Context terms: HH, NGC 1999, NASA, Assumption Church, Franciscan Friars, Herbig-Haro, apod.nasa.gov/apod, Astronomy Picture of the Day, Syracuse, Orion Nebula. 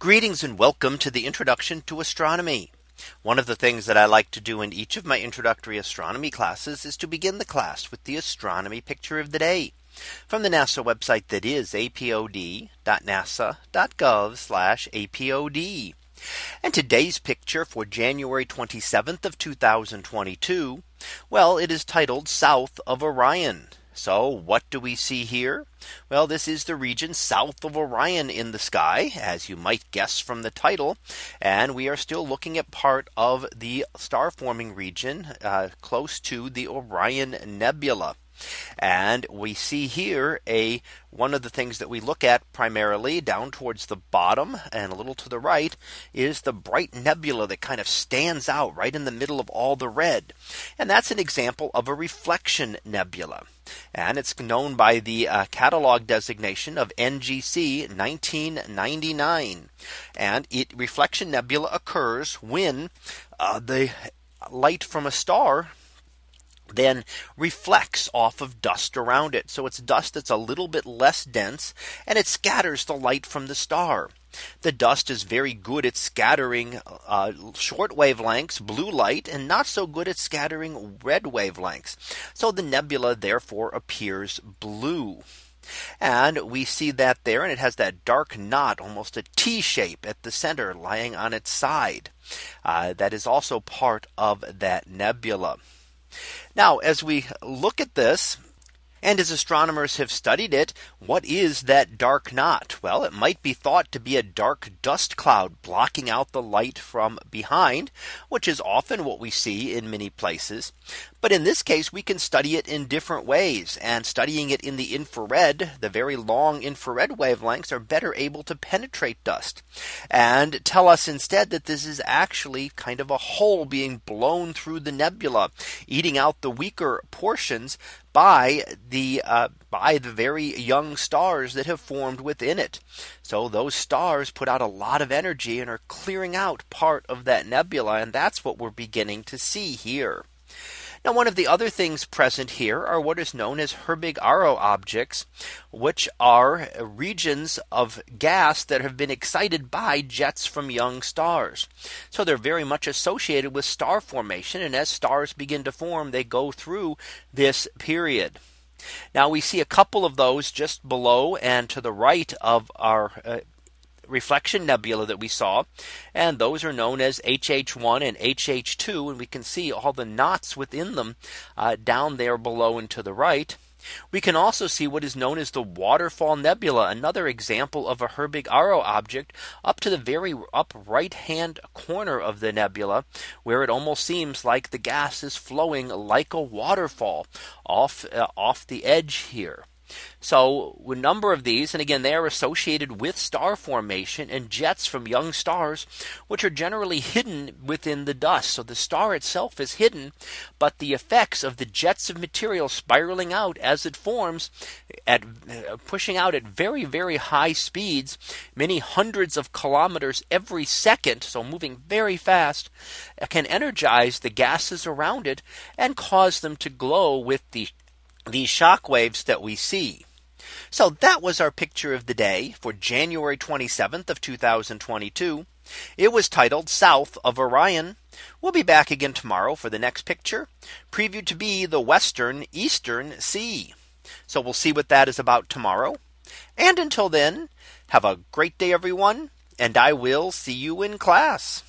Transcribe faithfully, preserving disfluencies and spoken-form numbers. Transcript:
Greetings and welcome to the introduction to astronomy. One of the things that I like to do in each of my introductory astronomy classes is to begin the class with the astronomy picture of the day from the NASA website, that is A P O D dot nasa dot gov slash A P O D. And today's picture for January twenty-seventh of two thousand twenty-two. Well, it is titled South of Orion. So what do we see here? Well, this is the region south of Orion in the sky, as you might guess from the title. And we are still looking at part of the star forming region uh, close to the Orion Nebula. And we see here a one of the things that we look at primarily down towards the bottom and a little to the right is the bright nebula that kind of stands out right in the middle of all the red. And that's an example of a reflection nebula. And it's known by the uh, catalog designation of N G C nineteen ninety-nine. And it reflection nebula occurs when uh, the light from a star then reflects off of dust around it. So it's dust that's a little bit less dense, and it scatters the light from the star. The dust is very good at scattering uh, short wavelengths, blue light, and not so good at scattering red wavelengths. So the nebula therefore appears blue. And we see that there, and it has that dark knot, almost a T shape at the center lying on its side. Uh, that is also part of that nebula. Now, as we look at this, and as astronomers have studied it, what is that dark knot? Well, it might be thought to be a dark dust cloud blocking out the light from behind, which is often what we see in many places. But in this case, we can study it in different ways, and studying it in the infrared, the very long infrared wavelengths are better able to penetrate dust and tell us instead that this is actually kind of a hole being blown through the nebula, eating out the weaker portions by the uh, by the very young stars that have formed within it. So those stars put out a lot of energy and are clearing out part of that nebula. And that's what we're beginning to see here. Now, one of the other things present here are what is known as Herbig-Haro objects, which are regions of gas that have been excited by jets from young stars. So they're very much associated with star formation. And as stars begin to form, they go through this period. Now we see a couple of those just below and to the right of our uh, reflection nebula that we saw, and those are known as H H one and H H two, and we can see all the knots within them uh, down there below and to the right. We can also see what is known as the waterfall nebula, another example of a Herbig-Haro object, up to the very up right hand corner of the nebula, where it almost seems like the gas is flowing like a waterfall off uh, off the edge here. So a number of these, and again, they are associated with star formation and jets from young stars, which are generally hidden within the dust. So the star itself is hidden, but the effects of the jets of material spiraling out as it forms, at uh, pushing out at very, very high speeds, many hundreds of kilometers every second, so moving very fast, can energize the gases around it and cause them to glow with the these shock waves that we see. So that was our picture of the day for January twenty-seventh of two thousand twenty-two. It was titled South of Orion. We'll be back again tomorrow for the next picture, previewed to be the Western Eastern Sea. So we'll see what that is about tomorrow. And until then, have a great day, everyone, and I will see you in class.